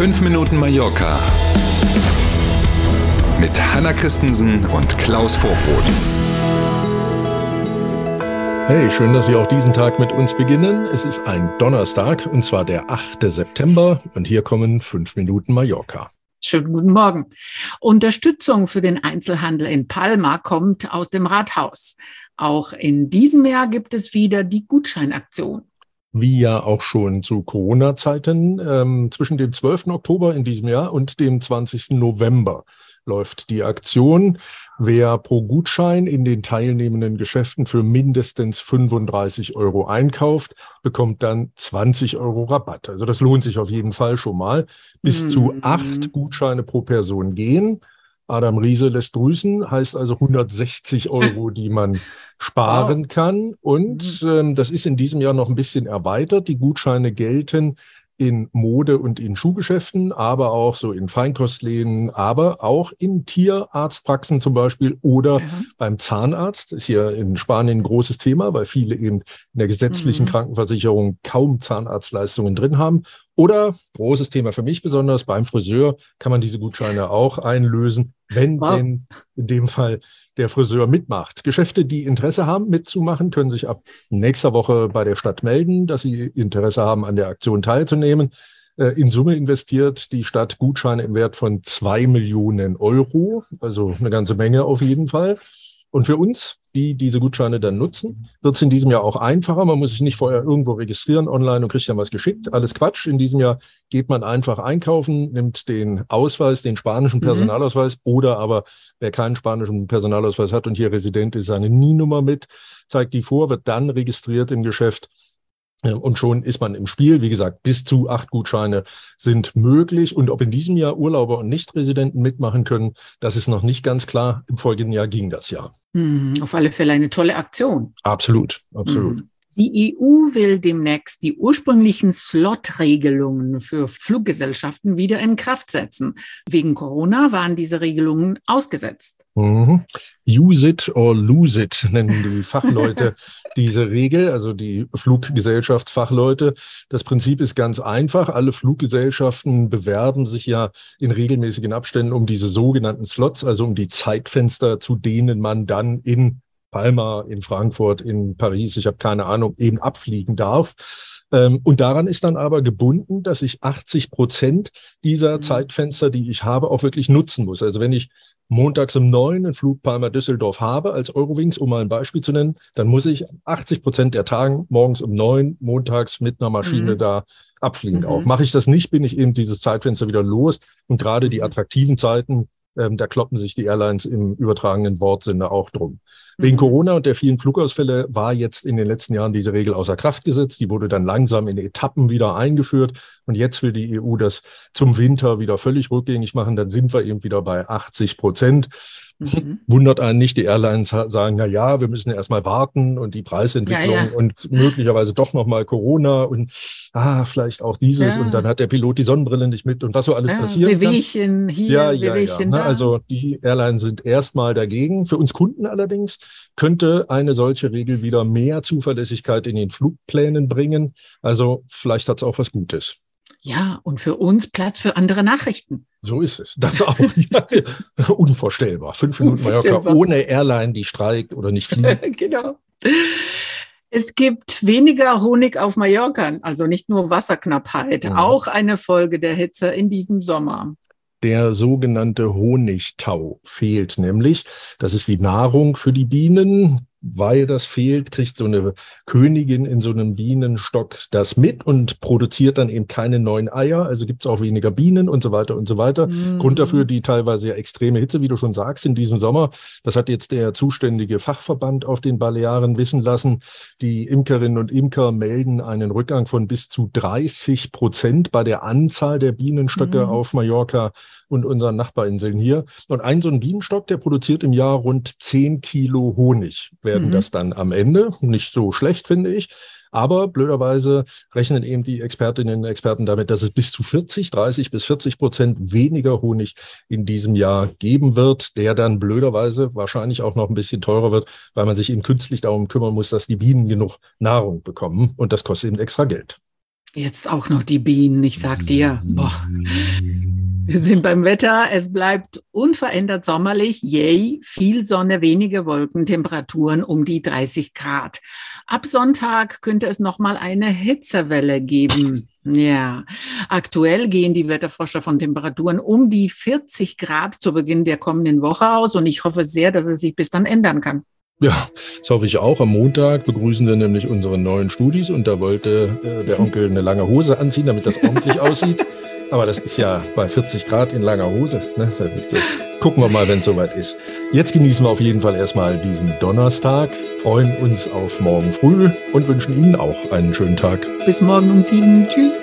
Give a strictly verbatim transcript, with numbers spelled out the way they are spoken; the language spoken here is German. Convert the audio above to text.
fünf Minuten Mallorca mit Hanna Christensen und Klaus Vorbrot. Hey, schön, dass Sie auch diesen Tag mit uns beginnen. Es ist ein Donnerstag und zwar der achte September und hier kommen fünf Minuten Mallorca. Schönen guten Morgen. Unterstützung für den Einzelhandel in Palma kommt aus dem Rathaus. Auch in diesem Jahr gibt es wieder die Gutscheinaktion. Wie ja auch schon zu Corona-Zeiten, ähm, zwischen dem zwölften Oktober in diesem Jahr und dem zwanzigsten November läuft die Aktion. Wer pro Gutschein in den teilnehmenden Geschäften für mindestens fünfunddreißig Euro einkauft, bekommt dann zwanzig Euro Rabatt. Also das lohnt sich auf jeden Fall schon mal. Bis mhm. zu acht Gutscheine pro Person gehen. Adam Riese lässt grüßen, heißt also hundertsechzig Euro, die man sparen wow. kann. Und ähm, das ist in diesem Jahr noch ein bisschen erweitert. Die Gutscheine gelten in Mode- und in Schuhgeschäften, aber auch so in Feinkostläden, aber auch in Tierarztpraxen zum Beispiel oder mhm. beim Zahnarzt. Ist hier in Spanien ein großes Thema, weil viele eben in der gesetzlichen mhm. Krankenversicherung kaum Zahnarztleistungen drin haben. Oder, großes Thema für mich besonders, beim Friseur kann man diese Gutscheine auch einlösen, wenn wow. denn in dem Fall der Friseur mitmacht. Geschäfte, die Interesse haben, mitzumachen, können sich ab nächster Woche bei der Stadt melden, dass sie Interesse haben, an der Aktion teilzunehmen. In Summe investiert die Stadt Gutscheine im Wert von zwei Millionen Euro, also eine ganze Menge auf jeden Fall. Und für uns, die diese Gutscheine dann nutzen, wird es in diesem Jahr auch einfacher. Man muss sich nicht vorher irgendwo registrieren online und kriegt dann was geschickt. Alles Quatsch. In diesem Jahr geht man einfach einkaufen, nimmt den Ausweis, den spanischen Personalausweis mhm. oder aber wer keinen spanischen Personalausweis hat und hier Resident ist, seine N I-Nummer mit, zeigt die vor, wird dann registriert im Geschäft. Und schon ist man im Spiel. Wie gesagt, bis zu acht Gutscheine sind möglich. Und ob in diesem Jahr Urlauber und Nichtresidenten mitmachen können, das ist noch nicht ganz klar. Im folgenden Jahr ging das ja. Hm, auf alle Fälle eine tolle Aktion. Absolut, absolut. Hm. Die E U will demnächst die ursprünglichen Slot-Regelungen für Fluggesellschaften wieder in Kraft setzen. Wegen Corona waren diese Regelungen ausgesetzt. Mhm. Use it or lose it nennen die Fachleute diese Regel, also die Fluggesellschaftsfachleute. Das Prinzip ist ganz einfach. Alle Fluggesellschaften bewerben sich ja in regelmäßigen Abständen um diese sogenannten Slots, also um die Zeitfenster, zu denen man dann in Palma, in Frankfurt, in Paris, ich habe keine Ahnung, eben abfliegen darf. Und daran ist dann aber gebunden, dass ich achtzig Prozent dieser mhm. Zeitfenster, die ich habe, auch wirklich nutzen muss. Also wenn ich montags um neun einen Flug Palma-Düsseldorf habe als Eurowings, um mal ein Beispiel zu nennen, dann muss ich achtzig Prozent der Tagen morgens um neun, montags mit einer Maschine mhm. da abfliegen. Mhm. Auch mache ich das nicht, bin ich eben dieses Zeitfenster wieder los. Und gerade die attraktiven Zeiten, Ähm, da kloppen sich die Airlines im übertragenen Wortsinne auch drum. Wegen Corona und der vielen Flugausfälle war jetzt in den letzten Jahren diese Regel außer Kraft gesetzt. Die wurde dann langsam in Etappen wieder eingeführt. Und jetzt will die E U das zum Winter wieder völlig rückgängig machen. Dann sind wir eben wieder bei achtzig Prozent. Mhm. Wundert einen nicht, die Airlines sagen, na ja, wir müssen erstmal warten und die Preisentwicklung ja, ja. und möglicherweise doch nochmal Corona und ah, vielleicht auch dieses ja. und dann hat der Pilot die Sonnenbrille nicht mit und was so alles ja, passieren Bewegchen kann. Hier, ja, ja, Bewegchen ja. da. Also die Airlines sind erstmal dagegen. Für uns Kunden allerdings könnte eine solche Regel wieder mehr Zuverlässigkeit in den Flugplänen bringen. Also vielleicht hat es auch was Gutes. Ja, und für uns Platz für andere Nachrichten. So ist es. Das auch. Ja, unvorstellbar. Fünf Minuten unvorstellbar. Mallorca ohne Airline, die streikt oder nicht fliegt. Genau. Es gibt weniger Honig auf Mallorca, also nicht nur Wasserknappheit, mhm. auch eine Folge der Hitze in diesem Sommer. Der sogenannte Honigtau fehlt nämlich. Das ist die Nahrung für die Bienen. Weil das fehlt, kriegt so eine Königin in so einem Bienenstock das mit und produziert dann eben keine neuen Eier. Also gibt es auch weniger Bienen und so weiter und so weiter. Mhm. Grund dafür die teilweise ja extreme Hitze, wie du schon sagst, in diesem Sommer. Das hat jetzt der zuständige Fachverband auf den Balearen wissen lassen. Die Imkerinnen und Imker melden einen Rückgang von bis zu dreißig Prozent bei der Anzahl der Bienenstöcke mhm. auf Mallorca und unseren Nachbarinseln hier. Und ein so ein Bienenstock, der produziert im Jahr rund zehn Kilo Honig. werden mhm. das dann am Ende. Nicht so schlecht, finde ich. Aber blöderweise rechnen eben die Expertinnen und Experten damit, dass es bis zu vierzig, dreißig bis vierzig Prozent weniger Honig in diesem Jahr geben wird, der dann blöderweise wahrscheinlich auch noch ein bisschen teurer wird, weil man sich eben künstlich darum kümmern muss, dass die Bienen genug Nahrung bekommen. Und das kostet eben extra Geld. Jetzt auch noch die Bienen, ich sag dir, boah. Wir sind beim Wetter, es bleibt unverändert sommerlich, yay, viel Sonne, wenige Wolken, Temperaturen um die dreißig Grad. Ab Sonntag könnte es nochmal eine Hitzewelle geben. Ja, aktuell gehen die Wetterforscher von Temperaturen um die vierzig Grad zu Beginn der kommenden Woche aus und ich hoffe sehr, dass es sich bis dann ändern kann. Ja, das hoffe ich auch. Am Montag begrüßen wir nämlich unsere neuen Studis und da wollte äh, der Onkel eine lange Hose anziehen, damit das ordentlich aussieht. Aber das ist ja bei vierzig Grad in langer Hose. Ne? Gucken wir mal, wenn es soweit ist. Jetzt genießen wir auf jeden Fall erstmal diesen Donnerstag, freuen uns auf morgen früh und wünschen Ihnen auch einen schönen Tag. Bis morgen um sieben. Tschüss.